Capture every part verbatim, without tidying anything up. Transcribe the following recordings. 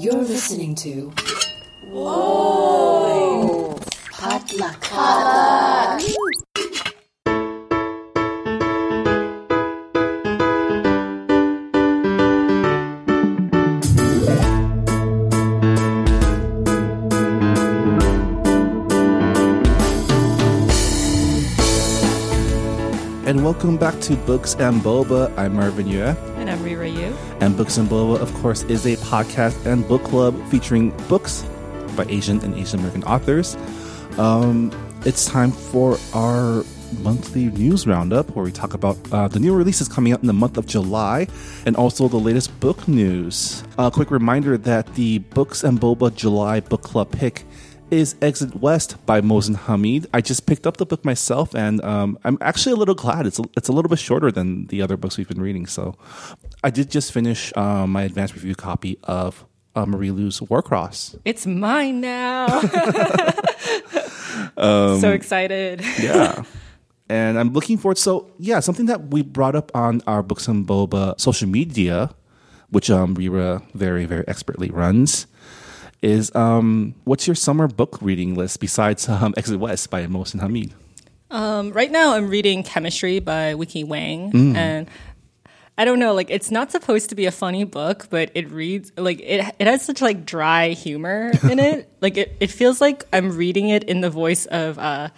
You're listening to... Whoa! Potluck. Potluck. And welcome back to Books and Boba. I'm Marvin Yue. And I'm Rira Yu. And Books and Boba, of course, is a podcast and book club featuring books by Asian and Asian American authors. Um, it's time for our monthly news roundup, where we talk about uh, the new releases coming out in the month of July and also the latest book news. A uh, quick reminder that the Books and Boba July book club pick is Exit West by Mohsin Hamid. I just picked up the book myself, and um, I'm actually a little glad. It's a, it's a little bit shorter than the other books we've been reading. So I did just finish uh, my advanced review copy of uh, Marjorie Liu's Warcross. It's mine now. um, so excited. Yeah. And I'm looking forward. So yeah, something that we brought up on our Books and Boba social media, which um, Rira very, very expertly runs, is um, what's your summer book reading list besides um, Exit West by Mohsin Hamid? Um, right now I'm reading Chemistry by Wiki Wang. Mm. And I don't know, like, it's not supposed to be a funny book, but it reads, like, it it has such, like, dry humor in it. Like, it, it feels like I'm reading it in the voice of, uh,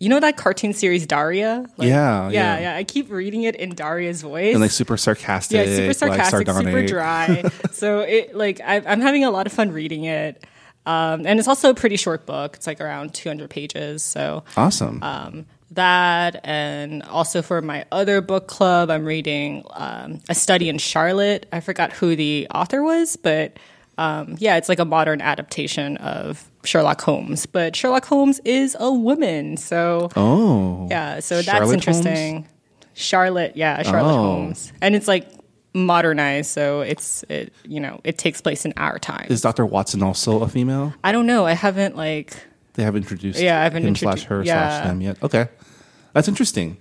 you know that cartoon series Daria? Like, yeah, yeah. Yeah, yeah. I keep reading it in Daria's voice. And, like, super sarcastic. Yeah, super sarcastic, like, super dry. So, it like, I, I'm having a lot of fun reading it. Um, and it's also a pretty short book. It's, like, around two hundred pages. So awesome. Um, that, and also for my other book club, I'm reading um, A Study in Charlotte. I forgot who the author was, but um, yeah, it's like a modern adaptation of Sherlock Holmes. But Sherlock Holmes is a woman, so oh, yeah, so that's Charlotte interesting. Holmes? Charlotte, yeah, Charlotte oh. Holmes, and it's like modernized, so it's it, you know, it takes place in our time. Is Doctor Watson also a female? I don't know. I haven't like they haven't introduced yeah, I haven't him introduced slash her yeah. slash them yet. Okay, that's interesting.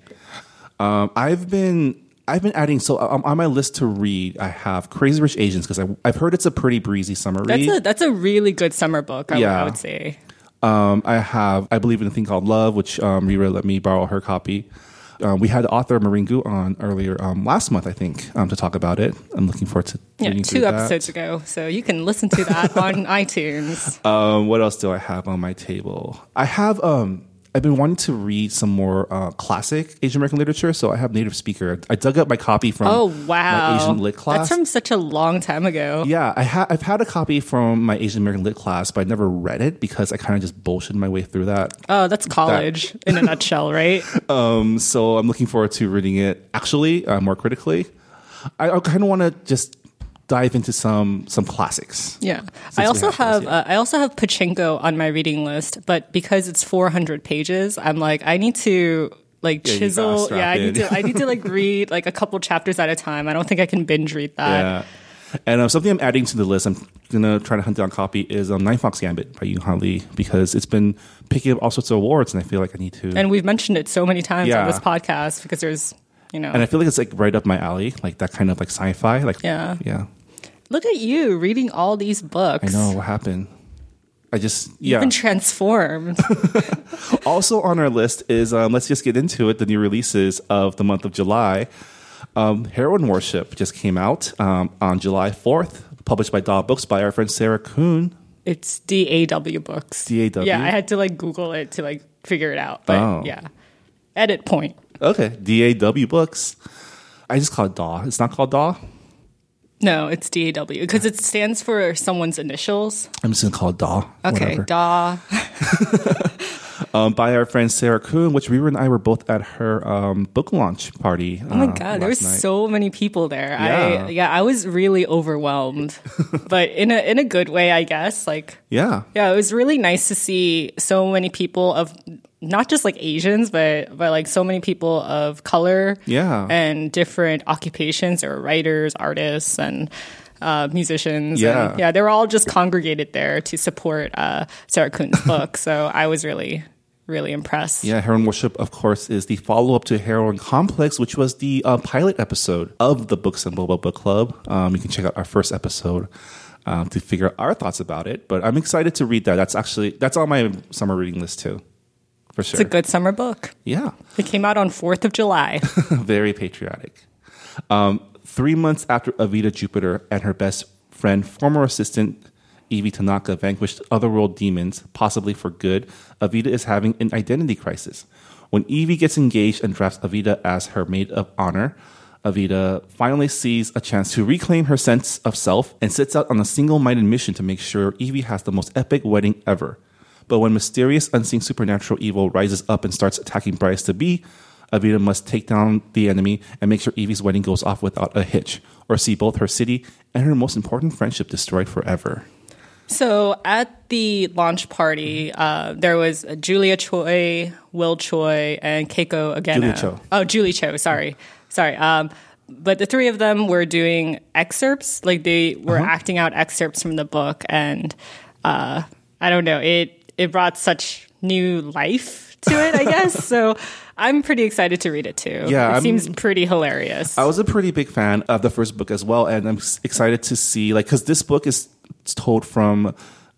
Um, I've been. I've been adding, so um, on my list to read, I have Crazy Rich Asians, because I've heard it's a pretty breezy summer read. That's a, that's a really good summer book, I, yeah. would, I would say. Um, I have I Believe in a Thing Called Love, which um, Rira let me borrow her copy. Um, we had the author Marine Gu on earlier um, last month, I think, um, to talk about it. I'm looking forward to yeah, reading through that. Two episodes ago, so you can listen to that on iTunes. Um, what else do I have on my table? I have... Um, I've been wanting to read some more uh, classic Asian American literature, so I have Native Speaker. I dug up my copy from oh, wow. my Asian Lit class. That's from such a long time ago. Yeah, I ha- I've had a copy from my Asian American Lit class, but I never read it because I kind of just bullshitted my way through that. Oh, that's college that. In a nutshell, right? um, so I'm looking forward to reading it, actually, uh, more critically. I, I kind of want to just... dive into some some classics. Yeah, I also have, have uh, I also have Pachinko on my reading list, but because it's four hundred pages, I'm like, I need to like yeah, chisel. Yeah, I need to I need to like read like a couple chapters at a time. I don't think I can binge read that. Yeah, and uh, something I'm adding to the list, I'm gonna try to hunt down copy is um, Ninefox Gambit by Yoon Ha Lee, because it's been picking up all sorts of awards, and I feel like I need to. And we've mentioned it so many times yeah. on this podcast because there's. You know. And I feel like it's like right up my alley, like that kind of like sci-fi. Like yeah, yeah. Look at you reading all these books. I know what happened. I just yeah. You've been transformed. Also on our list is um, let's just get into it. The new releases of the month of July. Um, Heroine Worship just came out um, on July fourth, published by Daw Books by our friend Sarah Kuhn. It's D A W Books. D A W. Yeah, I had to like Google it to like figure it out. But oh. yeah, edit point. Okay, D A W Books. I just call it Daw. It's not called Daw? No, it's D A W because it stands for someone's initials. I'm just going to call it Daw. Okay, Daw. um, by our friend Sarah Kuhn, which Rira and I were both at her um, book launch party. Oh my uh, God, there were so many people there. Yeah. I yeah, I was really overwhelmed, but in a in a good way, I guess. Like yeah, yeah, it was really nice to see so many people of. Not just like Asians, but, but like so many people of color yeah. and different occupations. There were writers, artists, and uh, musicians. Yeah. And, yeah, they were all just congregated there to support uh, Sarah Kuhn's book. So I was really, really impressed. Yeah, Heroine Worship, of course, is the follow-up to Heroine Complex, which was the uh, pilot episode of the Books and Boba Book Club. Um, you can check out our first episode um, to figure out our thoughts about it. But I'm excited to read that. That's actually that's on my summer reading list too, for sure. It's a good summer book. Yeah, it came out on fourth of July. Very patriotic. Um, three months after Aveda Jupiter and her best friend, former assistant Evie Tanaka, vanquished otherworld demons, possibly for good, Aveda is having an identity crisis. When Evie gets engaged and drafts Aveda as her maid of honor, Aveda finally sees a chance to reclaim her sense of self and sets out on a single-minded mission to make sure Evie has the most epic wedding ever. But when mysterious, unseen supernatural evil rises up and starts attacking brides to be, Aveda must take down the enemy and make sure Evie's wedding goes off without a hitch, or see both her city and her most important friendship destroyed forever. So at the launch party, uh, there was Julia Choi, Will Choi, and Keiko Ageno. Julie Cho. Oh, Julie Cho, sorry. Sorry. Um, but the three of them were doing excerpts. Like, they were uh-huh. acting out excerpts from the book. And uh, I don't know, it, it brought such new life to it, I guess. So I'm pretty excited to read it, too. Yeah, it I'm, seems pretty hilarious. I was a pretty big fan of the first book as well. And I'm excited to see, like, because this book is... It's told from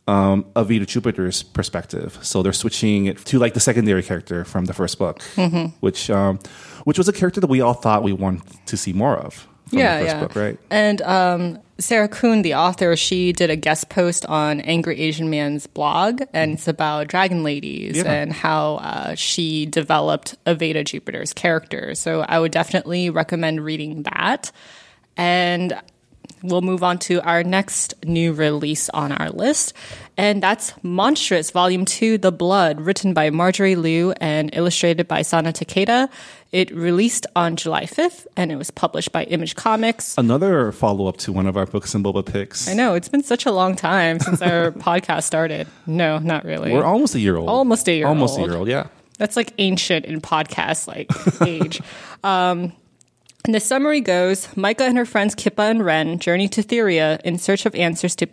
um, Aveda Jupiter's perspective, so they're switching it to like the secondary character from the first book, mm-hmm. which um, which was a character that we all thought we wanted to see more of. From yeah, the first yeah. book, right? And um, Sarah Kuhn, the author, she did a guest post on Angry Asian Man's blog, and it's about Dragon Ladies yeah. and how uh, she developed Aveda Jupiter's character. So I would definitely recommend reading that. And we'll move on to our next new release on our list, and that's Monstrous, Volume two, The Blood, written by Marjorie Liu and illustrated by Sana Takeda. It released on July fifth, and it was published by Image Comics. Another follow-up to one of our Books and Boba picks. I know. It's been such a long time since our podcast started. No, not really. We're almost a year old. Almost a year almost old. Almost a year old, yeah. That's like ancient in podcast like age. Um And the summary goes, Micah and her friends Kippa and Ren journey to Theria in search of answers to,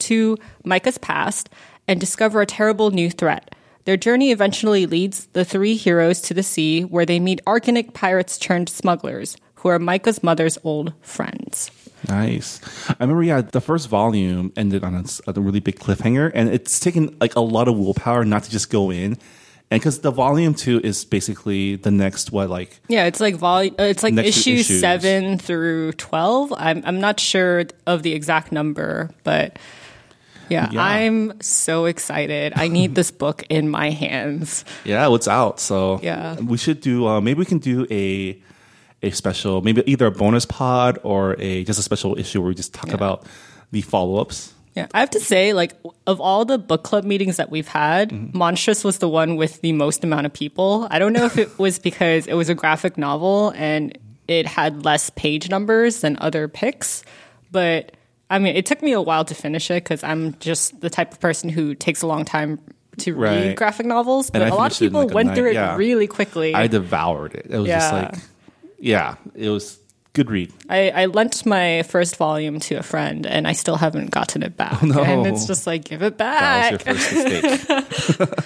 to Micah's past and discover a terrible new threat. Their journey eventually leads the three heroes to the sea, where they meet Arcanic pirates turned smugglers, who are Micah's mother's old friends. Nice. I remember, yeah, the first volume ended on a, a really big cliffhanger, and it's taken like a lot of willpower not to just go in. And because the volume two is basically the next what like yeah it's like volume it's like issue seven through twelve. I'm I'm not sure of the exact number, but yeah, yeah. I'm so excited. I need this book in my hands. Yeah, well, it's out, so yeah, we should do. Uh, maybe we can do a a special, maybe either a bonus pod or a just a special issue where we just talk yeah. about the follow ups. Yeah, I have to say, like, of all the book club meetings that we've had, mm-hmm. Monstrous was the one with the most amount of people. I don't know if it was because it was a graphic novel and it had less page numbers than other picks, but I mean, it took me a while to finish it because I'm just the type of person who takes a long time to right. read graphic novels, but a lot of people like went night. through it yeah. really quickly. I devoured it. It was yeah. just like, yeah, it was... Good read. I, I lent my first volume to a friend, and I still haven't gotten it back. Oh, no. And it's just like, give it back. That was your first mistake.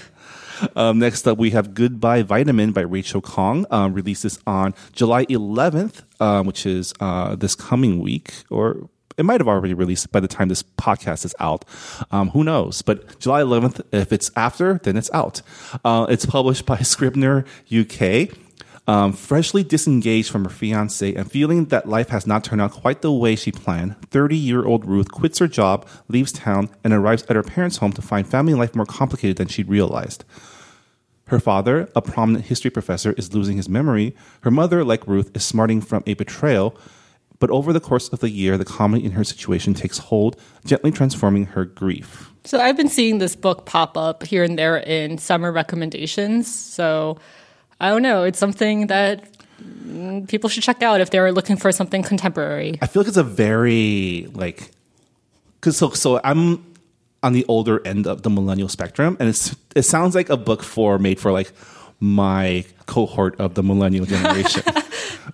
um, next up, we have Goodbye Vitamin by Rachel Kong. Um, releases on July eleventh, um, which is uh, this coming week, or it might have already released by the time this podcast is out. Um, who knows? But July eleventh, if it's after, then it's out. Uh, it's published by Scribner U K. Um, freshly disengaged from her fiancé and feeling that life has not turned out quite the way she planned, thirty-year-old Ruth quits her job, leaves town, and arrives at her parents' home to find family life more complicated than she'd realized. Her father, a prominent history professor, is losing his memory. Her mother, like Ruth, is smarting from a betrayal. But over the course of the year, the comedy in her situation takes hold, gently transforming her grief. So I've been seeing this book pop up here and there in summer recommendations, so... I don't know. It's something that people should check out if they're looking for something contemporary. I feel like it's a very, like, because so, so I'm on the older end of the millennial spectrum, and it's it sounds like a book for made for, like, my cohort of the millennial generation.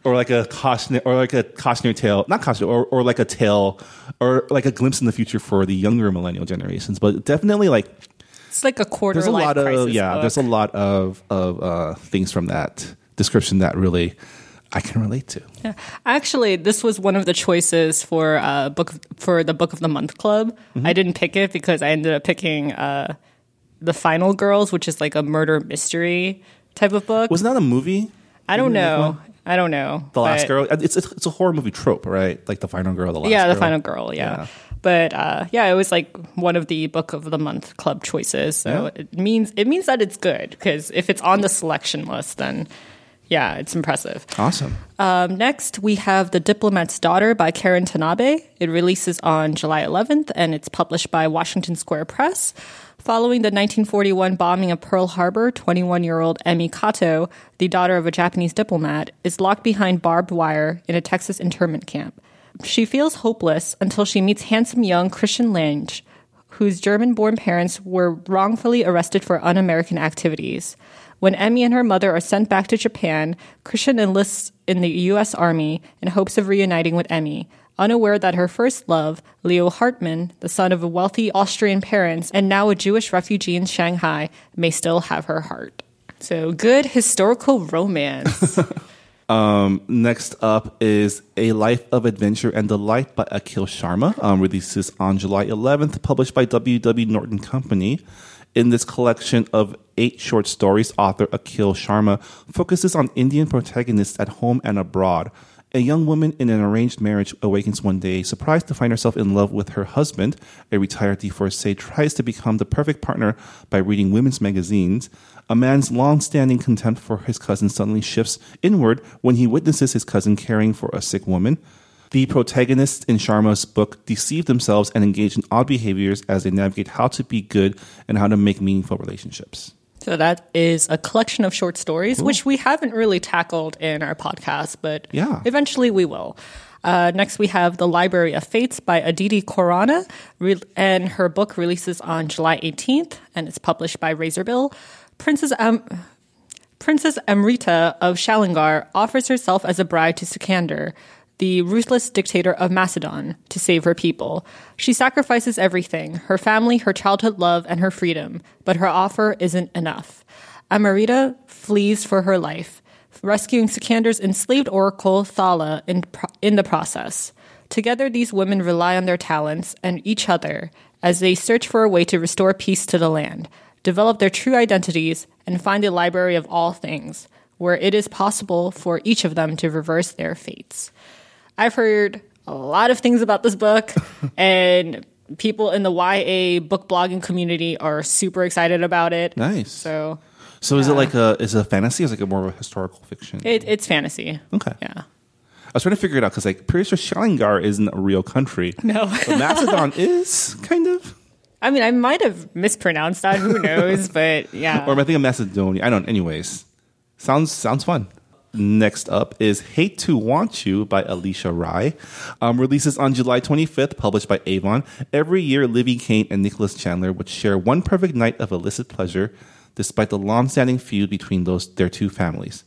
Or like a cautionary, or like a cautionary tale, not cautionary, or, or like a tale, or like a glimpse in the future for the younger millennial generations. But definitely, like... It's like a quarter there's a life lot of, crisis yeah, book. There's a lot of, of uh, things from that description that really, I can relate to. Yeah, actually, this was one of the choices for uh, book for the Book of the Month Club. Mm-hmm. I didn't pick it because I ended up picking uh, The Final Girls, which is like a murder mystery type of book. Wasn't that a movie? I don't know. I don't know. The Last Girl. It's, it's it's a horror movie trope, right? Like The Final Girl, The Last Girl. Yeah, The Final Girl, yeah. yeah. But uh, yeah, it was like one of the Book of the Month Club choices. So yeah. it means it means that it's good, because if it's on the selection list, then yeah, it's impressive. Awesome. Um, next, we have The Diplomat's Daughter by Karen Tanabe. It releases on July eleventh, and it's published by Washington Square Press. Following the nineteen forty-one bombing of Pearl Harbor, twenty-one-year-old Emi Kato, the daughter of a Japanese diplomat, is locked behind barbed wire in a Texas internment camp. She feels hopeless until she meets handsome young Christian Lange, whose German-born parents were wrongfully arrested for un-American activities. When Emi and her mother are sent back to Japan, Christian enlists in the U S Army in hopes of reuniting with Emi. Unaware that her first love, Leo Hartmann, the son of wealthy Austrian parents and now a Jewish refugee in Shanghai, may still have her heart. So, good historical romance. um, next up is A Life of Adventure and Delight by Akhil Sharma. Um, releases on July eleventh, published by W W. Norton Company. In this collection of eight short stories, author Akhil Sharma focuses on Indian protagonists at home and abroad. A young woman in an arranged marriage awakens one day, surprised to find herself in love with her husband. A retired divorcee tries to become the perfect partner by reading women's magazines. A man's long-standing contempt for his cousin suddenly shifts inward when he witnesses his cousin caring for a sick woman. The protagonists in Sharma's book deceive themselves and engage in odd behaviors as they navigate how to be good and how to make meaningful relationships. So that is a collection of short stories, cool. which we haven't really tackled in our podcast, but yeah. eventually we will. Uh, next, we have The Library of Fates by Aditi Khorana, re- and her book releases on July eighteenth, and it's published by Razorbill. Princess, um, Princess Amrita of Shalingar offers herself as a bride to Sikander, the ruthless dictator of Macedon, to save her people. She sacrifices everything, her family, her childhood love, and her freedom, but her offer isn't enough. Amrita flees for her life, rescuing Sikander's enslaved oracle, Thala, in, pro- in the process. Together, these women rely on their talents and each other as they search for a way to restore peace to the land, develop their true identities, and find a library of all things, where it is possible for each of them to reverse their fates. I've heard a lot of things about this book, and people in the Y A book blogging community are super excited about it. Nice. So, so yeah. is it like a is it a fantasy? Or is it like a more of a historical fiction? It, it's fantasy. Okay. Yeah. I was trying to figure it out because, like, pretty sure Shalingar isn't a real country. No, but Macedon is kind of. I mean, I might have mispronounced that. Who knows? But yeah. Or I think of Macedonia. I don't. Anyways, sounds sounds fun. Next up is Hate to Want You by Alicia Rai. Um, releases on July twenty-fifth, published by Avon. Every year, Livy Kane and Nicholas Chandler would share one perfect night of illicit pleasure, despite the long-standing feud between those their two families.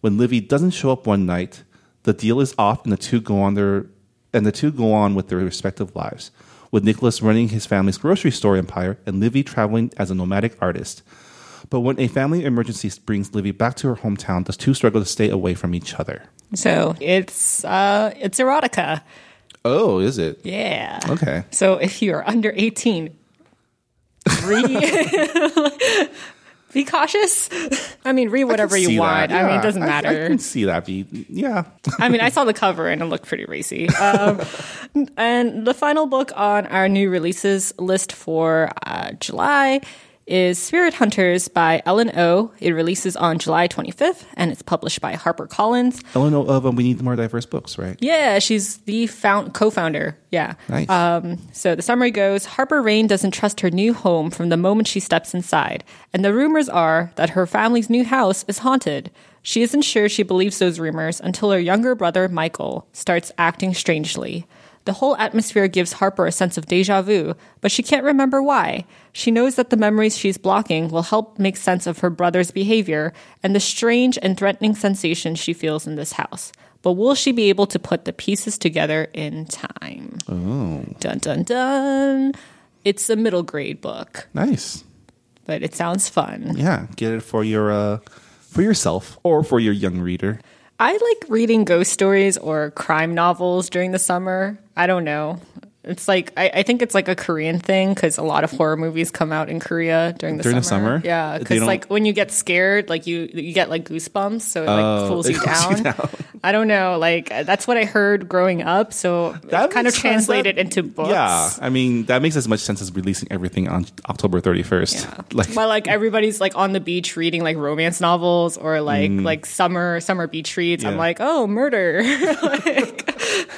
When Livy doesn't show up one night, the deal is off, and the two go on their and the two go on with their respective lives. With Nicholas running his family's grocery store empire, and Livy traveling as a nomadic artist. But when a family emergency brings Livy back to her hometown, the two struggle to stay away from each other. So it's uh, it's erotica. Oh, is it? Yeah. Okay. So if you're under eighteen, re- be cautious. I mean, read whatever you want. Yeah. I mean, it doesn't matter. I, I can see that. Be, yeah. I mean, I saw the cover and it looked pretty racy. Um, and the final book on our new releases list for uh, July is Spirit Hunters by Ellen Oh. It releases on July twenty-fifth, and it's published by HarperCollins. Ellen Oh of um, We Need More Diverse Books, right? Yeah, she's the found, co-founder. Yeah. Nice. Um, so the summary goes, Harper Raine doesn't trust her new home from the moment she steps inside, and the rumors are that her family's new house is haunted. She isn't sure she believes those rumors until her younger brother, Michael, starts acting strangely. The whole atmosphere gives Harper a sense of déjà vu, but she can't remember why. She knows that the memories she's blocking will help make sense of her brother's behavior and the strange and threatening sensation she feels in this house. But will she be able to put the pieces together in time? Oh. Dun, dun, dun. It's a middle grade book. Nice. But it sounds fun. Yeah, get it for your uh, for yourself or for your young reader. I like reading ghost stories or crime novels during the summer. I don't know. It's like, I, I think it's like a Korean thing because a lot of horror movies come out in Korea during the during summer. During the summer? Yeah, because like when you get scared, like you you get like goosebumps, so it like oh, cools you, you down. I don't know, like that's what I heard growing up, so that kind of translated that, into books. Yeah, I mean, that makes as much sense as releasing everything on October thirty-first. Yeah. Like, well, like everybody's like on the beach reading like romance novels or like mm. like summer, summer beach reads. Yeah. I'm like, oh, murder. like,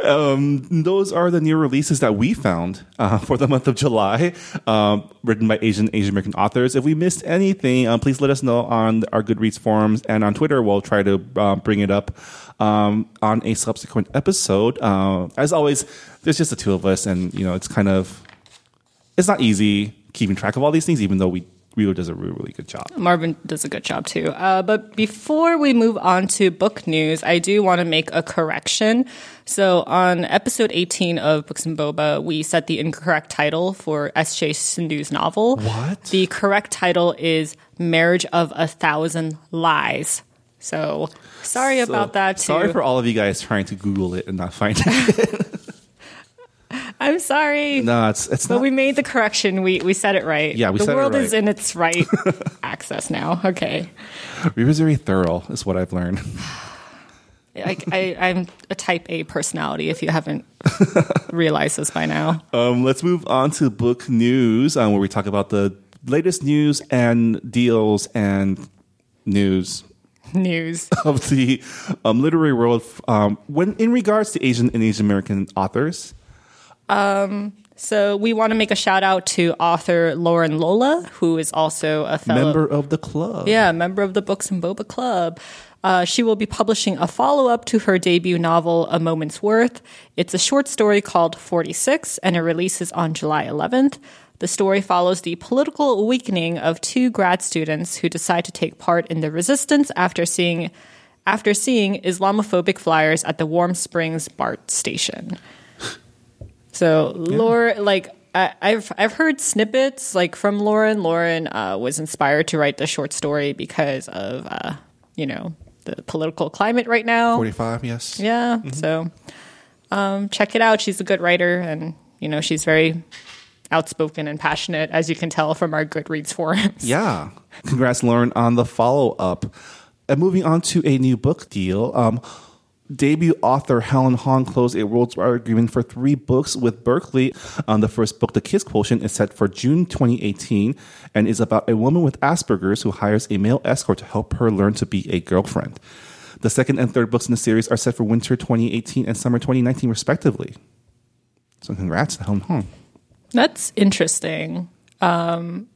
Um, those are the new releases that we found uh, for the month of July, um, written by Asian Asian American authors. If we missed anything, um, please let us know on our Goodreads forums and on Twitter. We'll try to uh, bring it up um, on a subsequent episode. Uh, as always, there's just the two of us, and you know it's kind of it's not easy keeping track of all these things, even though we. Rio does a really, really good job. Marvin does a good job, too. Uh, but before we move on to book news, I do want to make a correction. So on episode eighteen of Books and Boba, we set the incorrect title for S J Sindhu's novel. What? The correct title is Marriage of a Thousand Lies. So sorry so, about that, too. Sorry for all of you guys trying to Google it and not finding it. I'm sorry. No, it's it's. But not... we made the correction. We we said it right. Yeah, we the said it right. The world is in its right access now. Okay. We were very thorough, is what I've learned. I, I, I'm a type A personality, if you haven't realized this by now. Um, let's move on to book news, um, where we talk about the latest news and deals and news. News of the um, literary world um, when in regards to Asian and Asian American authors. Um, so we want to make a shout out to author Lauren Lola, who is also a fellow member of the club. Yeah, member of the Books and Boba Club. Uh, she will be publishing a follow-up to her debut novel, A Moment's Worth. It's a short story called forty-six, and it releases on July eleventh. The story follows the political awakening of two grad students who decide to take part in the resistance after seeing, after seeing Islamophobic flyers at the Warm Springs BART station. So, Laura, yeah. like I, I've I've heard snippets like from Lauren. Lauren uh, was inspired to write the short story because of uh, you know the political climate right now. forty-five, yes, yeah. Mm-hmm. So, um, check it out. She's a good writer, and you know she's very outspoken and passionate, as you can tell from our Goodreads forums. Yeah, congrats, Lauren, on the follow up. And moving on to a new book deal. Um, Debut author Helen Hong closed a worldwide agreement for three books with Berkeley. Um, the first book, The Kiss Quotient, is set for June twenty eighteen and is about a woman with Asperger's who hires a male escort to help her learn to be a girlfriend. The second and third books in the series are set for winter twenty eighteen and summer twenty nineteen, respectively. So congrats to Helen Hong. That's interesting. Um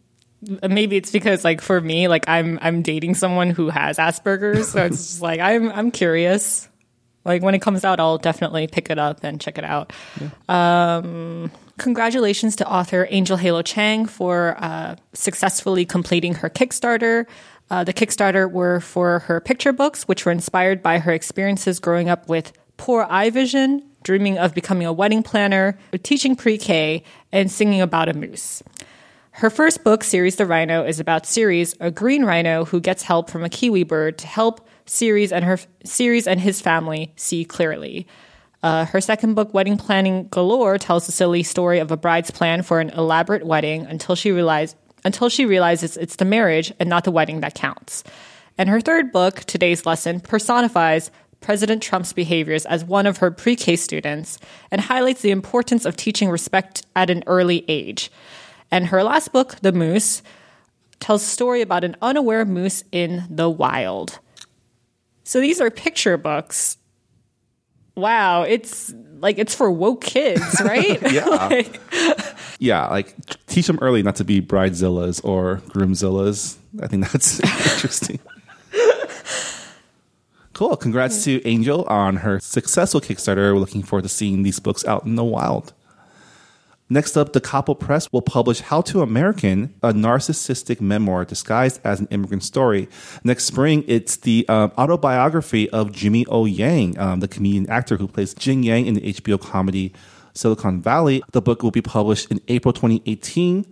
Maybe it's because, like, for me, like, I'm I'm dating someone who has Asperger's, so it's just like I'm I'm curious. Like, when it comes out, I'll definitely pick it up and check it out. Yeah. Um, congratulations to author Angel Halo Chang for uh, successfully completing her Kickstarter. Uh, the Kickstarter were for her picture books, which were inspired by her experiences growing up with poor eye vision, dreaming of becoming a wedding planner, teaching pre-K, and singing about a moose. Her first book, Ceres the Rhino, is about Ceres, a green rhino who gets help from a kiwi bird to help Ceres and her Ceres and his family see clearly. Uh, her second book, Wedding Planning Galore, tells the silly story of a bride's plan for an elaborate wedding until she realize until she realizes it's the marriage and not the wedding that counts. And her third book, Today's Lesson, personifies President Trump's behaviors as one of her pre-K students and highlights the importance of teaching respect at an early age. And her last book, The Moose, tells a story about an unaware moose in the wild. So these are picture books. Wow, it's like it's for woke kids, right? yeah. like, yeah, like teach them early not to be bridezillas or groomzillas. I think that's interesting. Cool. Congrats to Angel on her successful Kickstarter. We're looking forward to seeing these books out in the wild. Next up, the Kapo Press will publish How to American, a narcissistic memoir disguised as an immigrant story. Next spring, it's the um, autobiography of Jimmy O. Yang, um, the comedian actor who plays Jing Yang in the H B O comedy Silicon Valley. The book will be published in April twenty eighteen.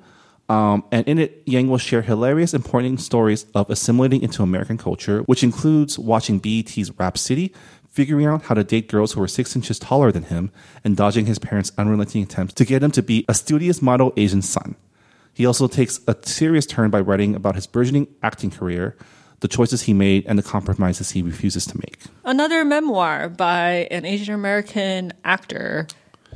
Um, and in it, Yang will share hilarious, important stories of assimilating into American culture, which includes watching B E T's Rap City, figuring out how to date girls who are six inches taller than him, and dodging his parents' unrelenting attempts to get him to be a studious model Asian son. He also takes a serious turn by writing about his burgeoning acting career, the choices he made, and the compromises he refuses to make. Another memoir by an Asian-American actor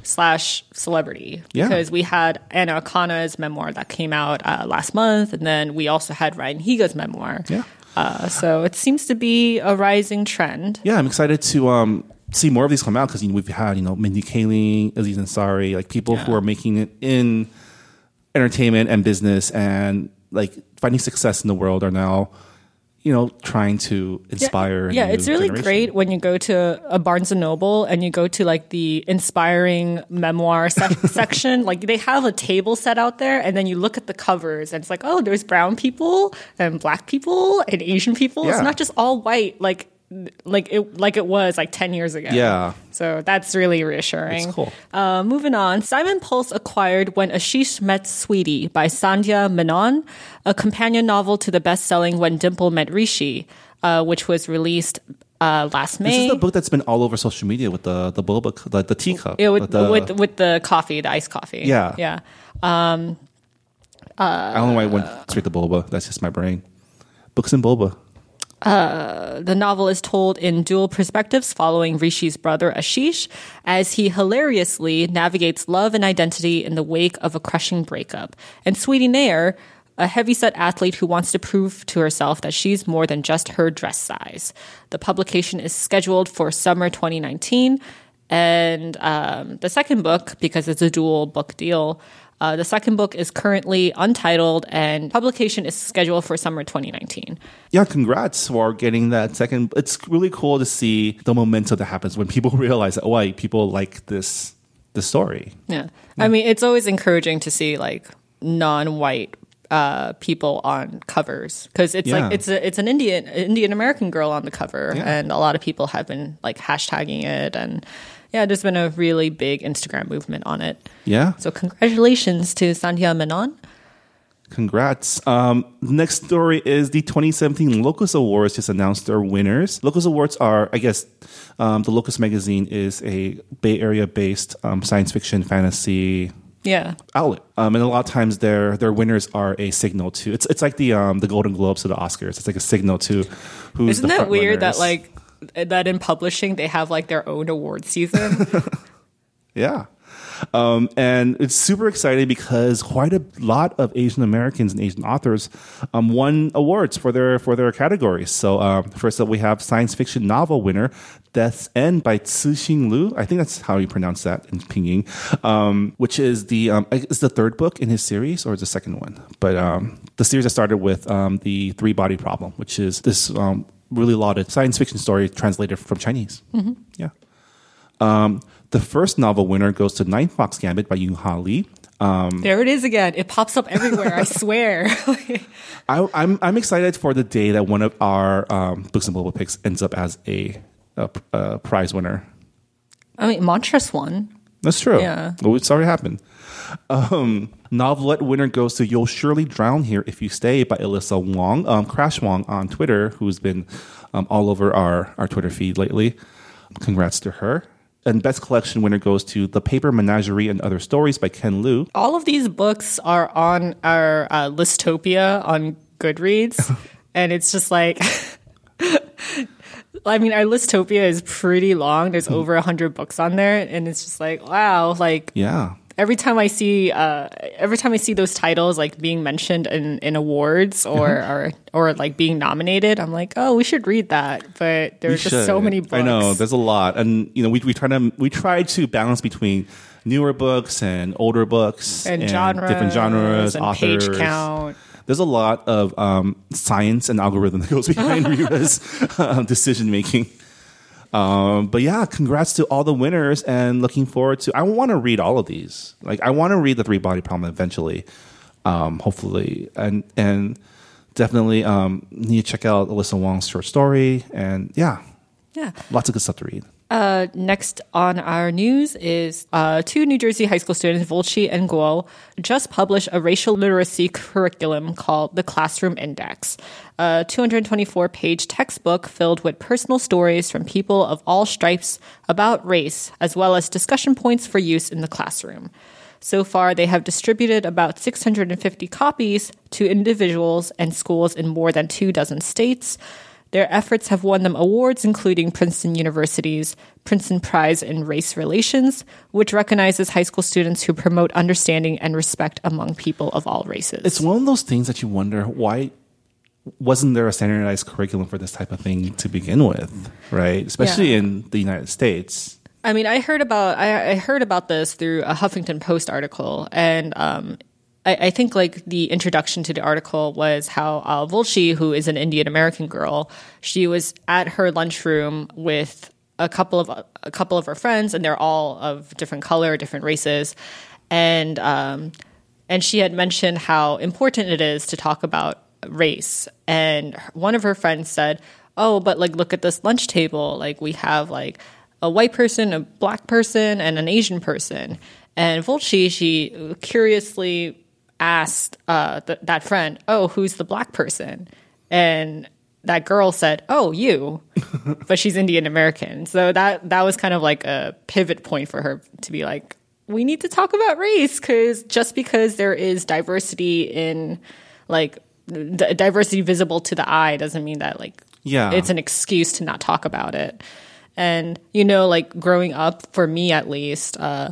slash celebrity. Yeah. Because we had Anna Akana's memoir that came out uh, last month, and then we also had Ryan Higa's memoir. Yeah. Uh, so it seems to be a rising trend. Yeah, I'm excited to um, see more of these come out because you know, we've had you know Mindy Kaling, Aziz Ansari, like people yeah. who are making it in entertainment and business and like finding success in the world are now you know, trying to inspire. Yeah, yeah it's really generation. Great when you go to a Barnes and Noble and you go to like the inspiring memoir se- section. Like they have a table set out there and then you look at the covers and it's like, oh, there's brown people and black people and Asian people. Yeah. It's not just all white like like it like it was like ten years ago. Yeah. So that's really reassuring. It's cool. Uh, moving on. Simon Pulse acquired When Ashish Met Sweetie by Sandhya Menon, a companion novel to the best-selling When Dimple Met Rishi, uh, which was released uh, last May. This is the book that's been all over social media with the, the boba, the, the teacup. It would, the, with, with the coffee, the iced coffee. Yeah. Yeah. Um, uh, I don't know why I went straight to boba. That's just my brain. Books and boba. Uh, the novel is told in dual perspectives following Rishi's brother Ashish as he hilariously navigates love and identity in the wake of a crushing breakup. And Sweetie Nair, a heavyset athlete who wants to prove to herself that she's more than just her dress size. The publication is scheduled for summer twenty nineteen. And um, the second book, because it's a dual book deal, uh, the second book is currently untitled and publication is scheduled for summer twenty nineteen. Yeah, congrats for getting that second. It's really cool to see the momentum that happens when people realize that, oh, wait, people like this, this story. Yeah. yeah. I mean, it's always encouraging to see like non-white uh, people on covers because it's yeah. like it's a, it's an Indian Indian American girl on the cover. Yeah. And a lot of people have been like hashtagging it and yeah, there's been a really big Instagram movement on it. Yeah. So congratulations to Sandhya Menon. Congrats. Um, next story is the twenty seventeen Locus Awards just announced their winners. Locus Awards are, I guess, um, the Locus magazine is a Bay Area-based um, science fiction fantasy yeah. outlet. Um, and a lot of times their their winners are a signal to, it's it's like the um, the Golden Globes or the Oscars. It's like a signal to who's Isn't the that front weird runners. That like, that in publishing they have like their own award season. yeah um and it's super exciting because quite a lot of Asian Americans and Asian authors um won awards for their for their categories. So um first up we have science fiction novel winner Death's End by Cixin Liu. I think that's how you pronounce that in Pinyin, um which is the um is the third book in his series or the second one, but um the series that started with um the Three Body Problem, which is this um really lauded science fiction story translated from Chinese. Mm-hmm. Yeah. Um, the first novel winner goes to Ninefox Gambit by Yoon Ha Lee. Um, there it is again. It pops up everywhere. I swear. I, I'm I'm excited for the day that one of our um, Books and Global picks ends up as a, a, a prize winner. I mean, Monstrous won. That's true. Yeah. Well, it's already happened. Um, novelette winner goes to You'll Surely Drown Here If You Stay by Alyssa Wong, um, Crash Wong on Twitter, who's been um, all over our, our Twitter feed lately. Congrats to her. And best collection winner goes to The Paper Menagerie and Other Stories by Ken Liu. All of these books are on our uh, Listopia on Goodreads. And it's just like... I mean, our Listopia is pretty long. There's mm. over one hundred books on there. And it's just like, wow. Like, yeah. Every time I see, uh, every time I see those titles like being mentioned in, in awards or, or or like being nominated, I'm like, oh, we should read that. But there's just should. so many books. I know there's a lot, and you know we we try to we try to balance between newer books and older books and, and genres, different genres, and authors. Page count. There's a lot of um, science and algorithm that goes behind Rita's um, decision making. Um, but yeah, congrats to all the winners and looking forward to, I want to read all of these. Like I want to read The Three Body Problem eventually, um, hopefully. And, and definitely, um, need to check out Alyssa Wong's short story and yeah, yeah, lots of good stuff to read. Uh, next on our news is uh, two New Jersey high school students, Volchi and Guo, just published a racial literacy curriculum called The Classroom Index, a two hundred twenty-four page textbook filled with personal stories from people of all stripes about race, as well as discussion points for use in the classroom. So far, they have distributed about six hundred fifty copies to individuals and schools in more than two dozen states. Their efforts have won them awards, including Princeton University's Princeton Prize in Race Relations, which recognizes high school students who promote understanding and respect among people of all races. It's one of those things that you wonder, why wasn't there a standardized curriculum for this type of thing to begin with, right? Especially yeah. in the United States. I mean, I heard about I, I heard about this through a Huffington Post article, and um I think like the introduction to the article was how uh, Volchi, who is an Indian American girl, she was at her lunchroom with a couple of a couple of her friends, and they're all of different color, different races, and um, and she had mentioned how important it is to talk about race. And one of her friends said, "Oh, but like look at this lunch table. Like we have like a white person, a black person, and an Asian person." And Volchi, she curiously asked uh, th- that friend, oh, who's the black person? And that girl said, oh, you. But she's Indian American. So that, that was kind of like a pivot point for her to be like, we need to talk about race, because just because there is diversity in like d- diversity visible to the eye doesn't mean that like yeah. it's an excuse to not talk about it. And, you know, like growing up, for me at least, uh,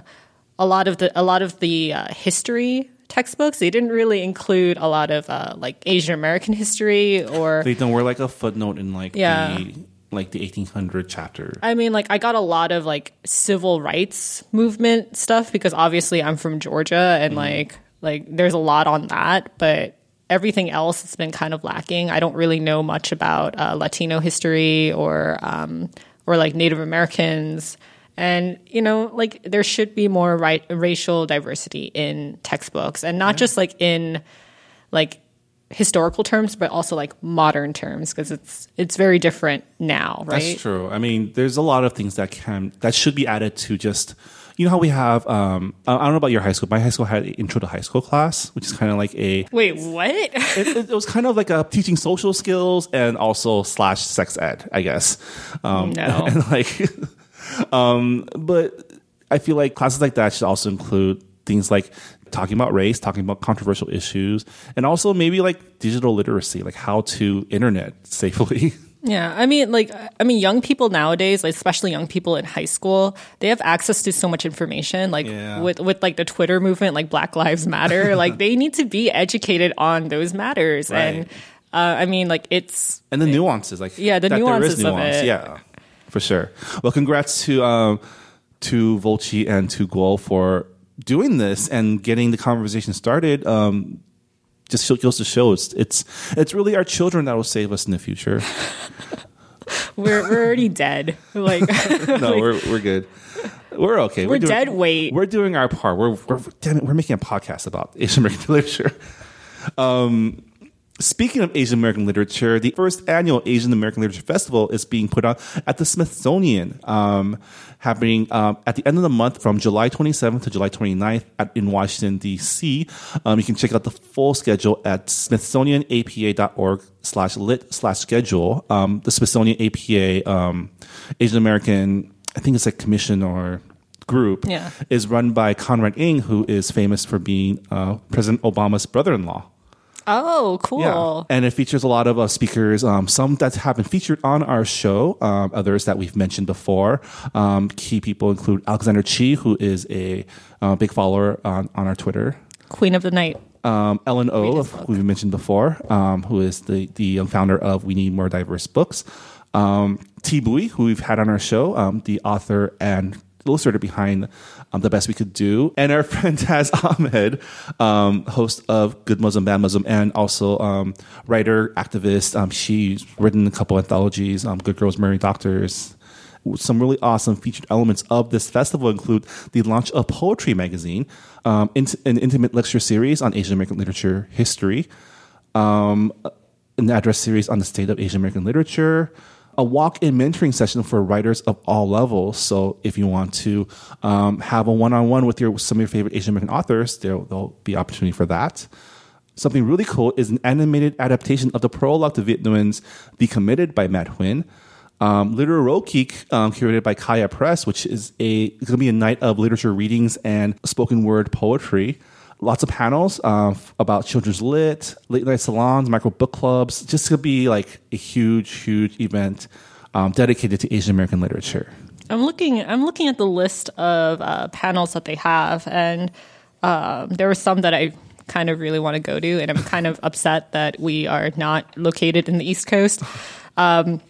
a lot of the, a lot of the uh, history textbooks, they didn't really include a lot of uh, like Asian American history, or they don't were like a footnote in like yeah. the like the eighteen hundred chapter. I mean, like I got a lot of like civil rights movement stuff because obviously I'm from Georgia, and mm. like like there's a lot on that, but everything else has been kind of lacking. I don't really know much about uh, Latino history or um, or like Native Americans. And, you know, like there should be more right, racial diversity in textbooks, and not yeah. just like in like historical terms, but also like modern terms, because it's it's very different now, right? That's true. I mean, there's a lot of things that can that should be added to just, you know how we have, um, I don't know about your high school, my high school had an intro to high school class, which is kind of like a... Wait, what? it, it, it was kind of like a teaching social skills and also slash sex ed, I guess. Um, no. And like... Um, but I feel like classes like that should also include things like talking about race, talking about controversial issues, and also maybe like digital literacy, like how to internet safely. Yeah. I mean, like, I mean, young people nowadays, like especially young people in high school, they have access to so much information, like yeah. with, with like the Twitter movement, like Black Lives Matter, like they need to be educated on those matters. Right. And, uh, I mean, like it's. And the nuances, like. Yeah. The that nuances there is nuance. Of it. Yeah. For sure. Well, congrats to um, to Volchi and to Guo for doing this and getting the conversation started. Um, just goes to show it's it's it's really our children that will save us in the future. we're we're already dead. Like no, like, we're we're good. We're okay. We're, we're doing, dead weight. We're doing our part. We're we're damn it, we're making a podcast about Asian American literature. Um. Speaking of Asian American literature, the first annual Asian American Literature Festival is being put on at the Smithsonian, um, happening um, at the end of the month from July twenty-seventh to July twenty-ninth at, in Washington, D C Um, you can check out the full schedule at smithsonianapa.org slash lit slash schedule. Um, the Smithsonian A P A um, Asian American, I think it's a commission or... group yeah. is run by Conrad Ng, who is famous for being uh, President Obama's brother-in-law. Oh, cool. Yeah. And it features a lot of uh, speakers, um, some that have been featured on our show, um, others that we've mentioned before. Um, key people include Alexander Chi, who is a uh, big follower on, on our Twitter. Queen of the Night. Um, Ellen Oh, who we mentioned before, um, who is the, the founder of We Need More Diverse Books. Um, T. Bui, who we've had on our show, um, the author and illustrator behind um, The Best We Could Do, and our friend Taz Ahmed, um, host of Good Muslim, Bad Muslim, and also um, writer, activist. Um, she's written a couple anthologies, um, Good Girls, Marrying Doctors. Some really awesome featured elements of this festival include the launch of Poetry Magazine, um, int- an intimate lecture series on Asian American literature history, um, an address series on the state of Asian American literature, a walk-in mentoring session for writers of all levels. So if you want to um, have a one-on-one with your some of your favorite Asian American authors, there, there'll be opportunity for that. Something really cool is an animated adaptation of the prologue to Vietnam's The Committed by Matt Huynh. Um, Literary Road Geek, um, curated by Kaya Press, which is a it's going to be a night of literature readings and spoken word poetry. Lots of panels uh, about children's lit, late night salons, micro book clubs. Just going to be like a huge, huge event um, dedicated to Asian American literature. I'm looking. I'm looking at the list of uh, panels that they have, and um, there were some that I kind of really want to go to, and I'm kind of upset that we are not located in the East Coast. Um,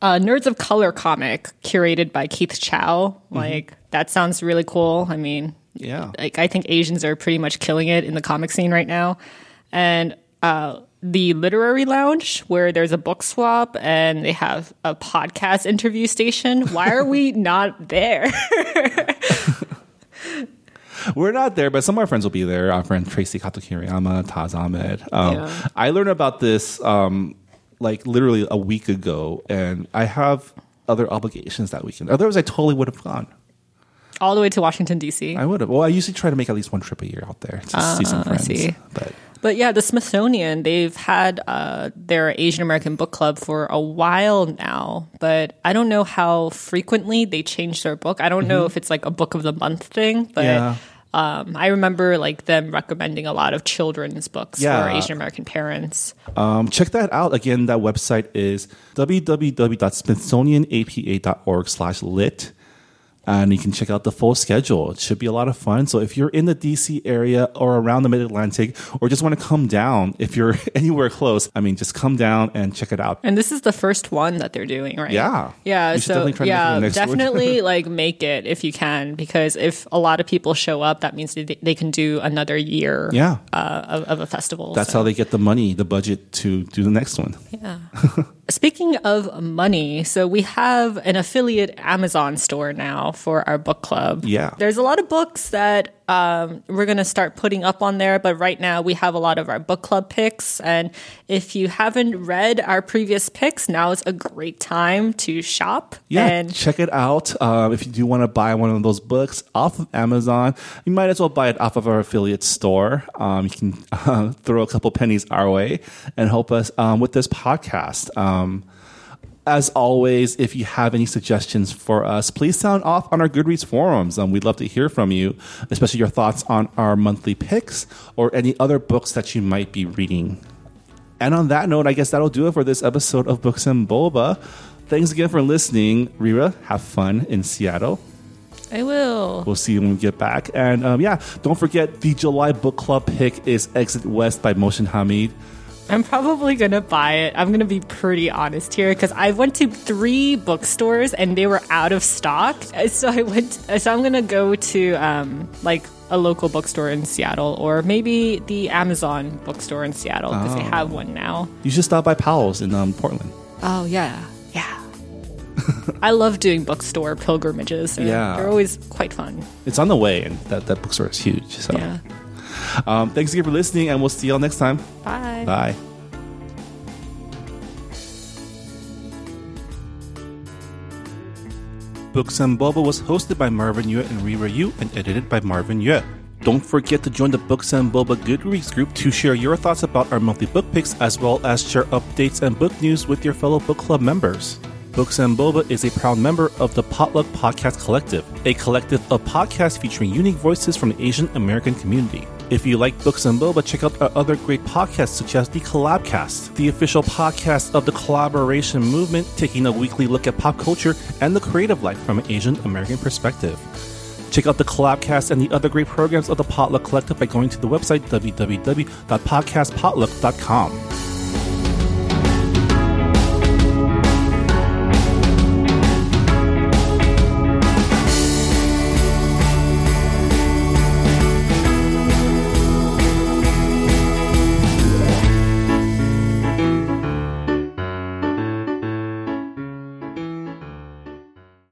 uh, Nerds of Color comic curated by Keith Chow. Like mm-hmm. that sounds really cool. I mean. Yeah, like I think Asians are pretty much killing it in the comic scene right now, and uh, the Literary Lounge where there's a book swap and they have a podcast interview station. Why are we not there? We're not there, but some of our friends will be there. Our friend Tracy Kato-Kiriyama, Taz Ahmed. Um, yeah. I learned about this um, like literally a week ago, and I have other obligations that weekend. Otherwise, I totally would have gone. All the way to Washington, D C I would have. Well, I usually try to make at least one trip a year out there to uh, see some friends. I see. But. but yeah, the Smithsonian, they've had uh, their Asian American book club for a while now, but I don't know how frequently they change their book. I don't mm-hmm. know if it's like a book of the month thing, but yeah. um, I remember like them recommending a lot of children's books yeah. for Asian American parents. Um, check that out. Again, that website is w w w dot smithsonian a p a dot org slash lit. And you can check out the full schedule. It should be a lot of fun. So if you're in the D C area or around the Mid-Atlantic or just want to come down, if you're anywhere close, I mean, just come down and check it out. And this is the first one that they're doing, right? Yeah. Yeah. So definitely, try yeah, to make it the next definitely like make it if you can, because if a lot of people show up, that means they, they can do another year yeah. uh, of, of a festival. That's so. How they get the money, the budget to do the next one. Yeah. Speaking of money, so we have an affiliate Amazon store now for our book club. Yeah. There's a lot of books that um, we're going to start putting up on there, but right now we have a lot of our book club picks. And if you haven't read our previous picks, now is a great time to shop. Yeah, and check it out. Uh, if you do want to buy one of those books off of Amazon, you might as well buy it off of our affiliate store. Um, you can uh, throw a couple pennies our way and help us um, with this podcast. Um, Um, as always, if you have any suggestions for us, please sound off on our Goodreads forums. Um, we'd love to hear from you, especially your thoughts on our monthly picks or any other books that you might be reading. And on that note, I guess that'll do it for this episode of Books and Boba. Thanks again for listening. Rira, have fun in Seattle. I will. We'll see you when we get back. And um, yeah, don't forget the July book club pick is Exit West by Mohsin Hamid. I'm probably going to buy it. I'm going to be pretty honest here because I went to three bookstores and they were out of stock. So I went. So I'm going to go to um, like a local bookstore in Seattle or maybe the Amazon bookstore in Seattle because oh. they have one now. You should stop by Powell's in um, Portland. Oh, yeah. Yeah. I love doing bookstore pilgrimages. Yeah. They're always quite fun. It's on the way and that, that bookstore is huge. So. Yeah. Um, thanks again for listening, and we'll see y'all next time. Bye. Bye. Books and Boba was hosted by Marvin Yue and Rira Yu and edited by Marvin Yue. Don't forget to join the Books and Boba Goodreads group to share your thoughts about our monthly book picks as well as share updates and book news with your fellow book club members. Books and Boba is a proud member of the Potluck Podcast Collective, a collective of podcasts featuring unique voices from the Asian American community. If you like Books and Boba, check out our other great podcasts such as The Collabcast, the official podcast of the collaboration movement, taking a weekly look at pop culture and the creative life from an Asian American perspective. Check out The Collabcast and the other great programs of the Potluck Collective by going to the website w w w dot podcast potluck dot com.